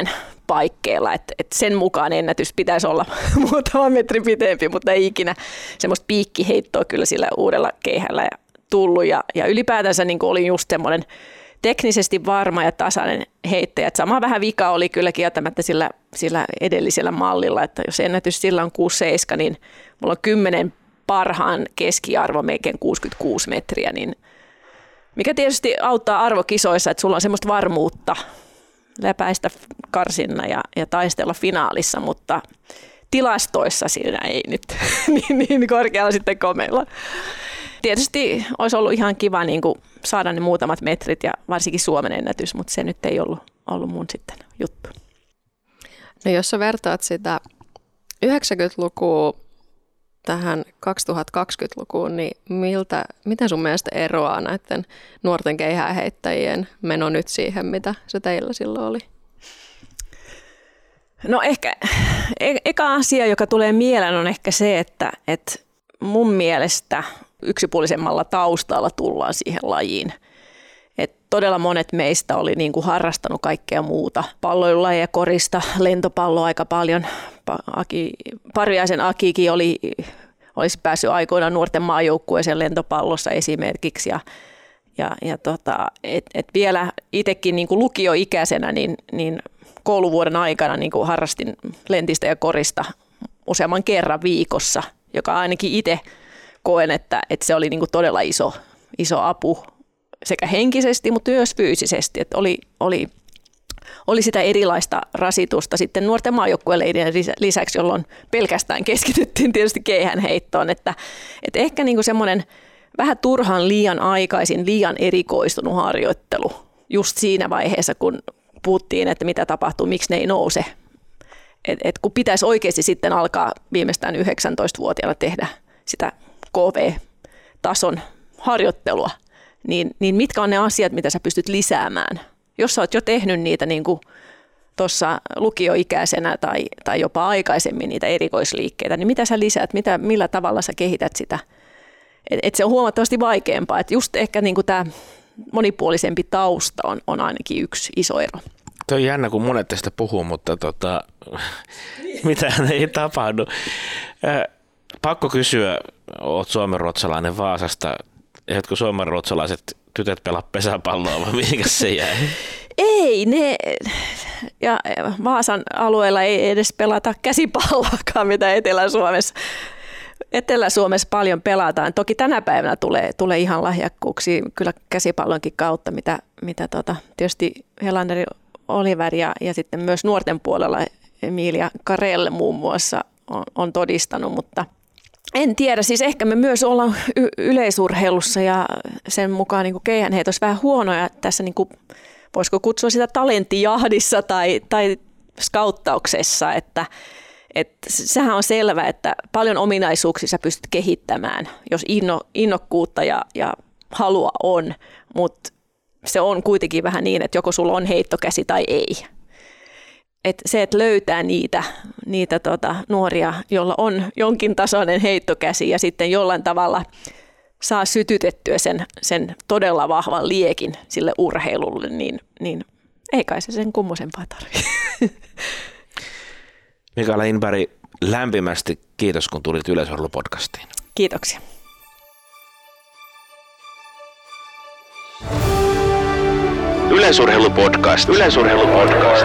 6.3 paikkeilla, että sen mukaan ennätys pitäisi olla muutama metri pitempi, mutta ei ikinä semmoista piikkiheittoa kyllä sillä uudella keihällä tullut. Ja ylipäätänsä niin oli just semmoinen teknisesti varma ja tasainen heittäjä. Et sama vähän vika oli kyllä kieltämättä sillä edellisellä mallilla, että jos ennätys sillä on 6.7, niin mulla on 10 parhaan keskiarvo melkein 66 metriä, niin mikä tietysti auttaa arvokisoissa, että sulla on semmoista varmuutta läpäistä karsinna ja taistella finaalissa, mutta tilastoissa siinä ei nyt niin korkealla sitten komeilla. Tietysti olisi ollut ihan kiva niin kuin saada ne muutamat metrit ja varsinkin Suomen ennätys, mutta se nyt ei ollut mun sitten juttu. No jos sä vertaat sitä 90-lukua tähän 2020-lukuun, niin miten sun mielestä eroaa näiden nuorten keihääheittäjien meno nyt siihen, mitä se teillä silloin oli? No ehkä eka asia, joka tulee mieleen, on ehkä se, että mun mielestä yksipuolisemmalla taustalla tullaan siihen lajiin. Et todella monet meistä oli niin kuin harrastanut kaikkea muuta. Palloilulajeja, korista, lentopalloa aika paljon. Parviaisen Akikin olisi päässyt aikoinaan nuorten maajoukkueeseen lentopallossa esimerkiksi. Et vielä itsekin niin kuin lukioikäisenä niin kouluvuoden aikana niin kuin harrastin lentistä ja korista useamman kerran viikossa, joka ainakin itse koen, että se oli niin kuin todella iso apu. Sekä henkisesti, mutta myös fyysisesti, että oli sitä erilaista rasitusta sitten nuorten maajoukkueleiden lisäksi, jolloin pelkästään keskityttiin tietysti keihäänheittoon, että ehkä niin kuin semmoinen vähän turhan liian aikaisin, liian erikoistunut harjoittelu just siinä vaiheessa, kun puhuttiin, että mitä tapahtuu, miksi ne ei nouse, että kun pitäisi oikeasti sitten alkaa viimeistään 19-vuotiaana tehdä sitä KV-tason harjoittelua. Niin mitkä on ne asiat, mitä sä pystyt lisäämään? Jos sä oot jo tehnyt niitä niin kuin tuossa lukioikäisenä tai jopa aikaisemmin niitä erikoisliikkeitä, niin mitä sä lisäät, millä tavalla sä kehität sitä? Et se on huomattavasti vaikeampaa. Et just ehkä niin kuin tämä monipuolisempi tausta on ainakin yksi iso ero. Tuo on jännä, kun monet tästä puhuu, mutta mitään ei tapahdu. Pakko kysyä, oot suomenruotsalainen Vaasasta. Eivätkö suomenruotsalaiset tytöt pelaa pesäpalloa vai mihinkä se jäi? Ei ne, ja Vaasan alueella ei edes pelata käsipalloakaan, mitä Etelä-Suomessa. Etelä-Suomessa paljon pelataan. Toki tänä päivänä tulee ihan lahjakkuuksia kyllä käsipallonkin kautta, mitä tietysti Helanderi, Oliver ja sitten myös nuorten puolella Emilia Karelle muun muassa on todistanut, mutta en tiedä. Siis ehkä me myös ollaan yleisurheilussa ja sen mukaan niin keihänheitos vähän huonoja tässä, niin kuin, voisiko kutsua sitä talenttijahdissa tai skauttauksessa, että sehän on selvä, että paljon ominaisuuksia sä pystyt kehittämään, jos innokkuutta ja halua on, mutta se on kuitenkin vähän niin, että joko sulla on heittokäsi tai ei. Et se, että löytää niitä nuoria, joilla on jonkin tasoinen heittokäsi ja sitten jollain tavalla saa sytytettyä sen todella vahvan liekin sille urheilulle, niin ei kai se sen kummosempaa tarvitse. Mikaela Ingberg, lämpimästi kiitos, kun tulit Yleisurheilupodcastiin. Kiitoksia. Yleisurheilupodcast. Yleisurheilupodcast.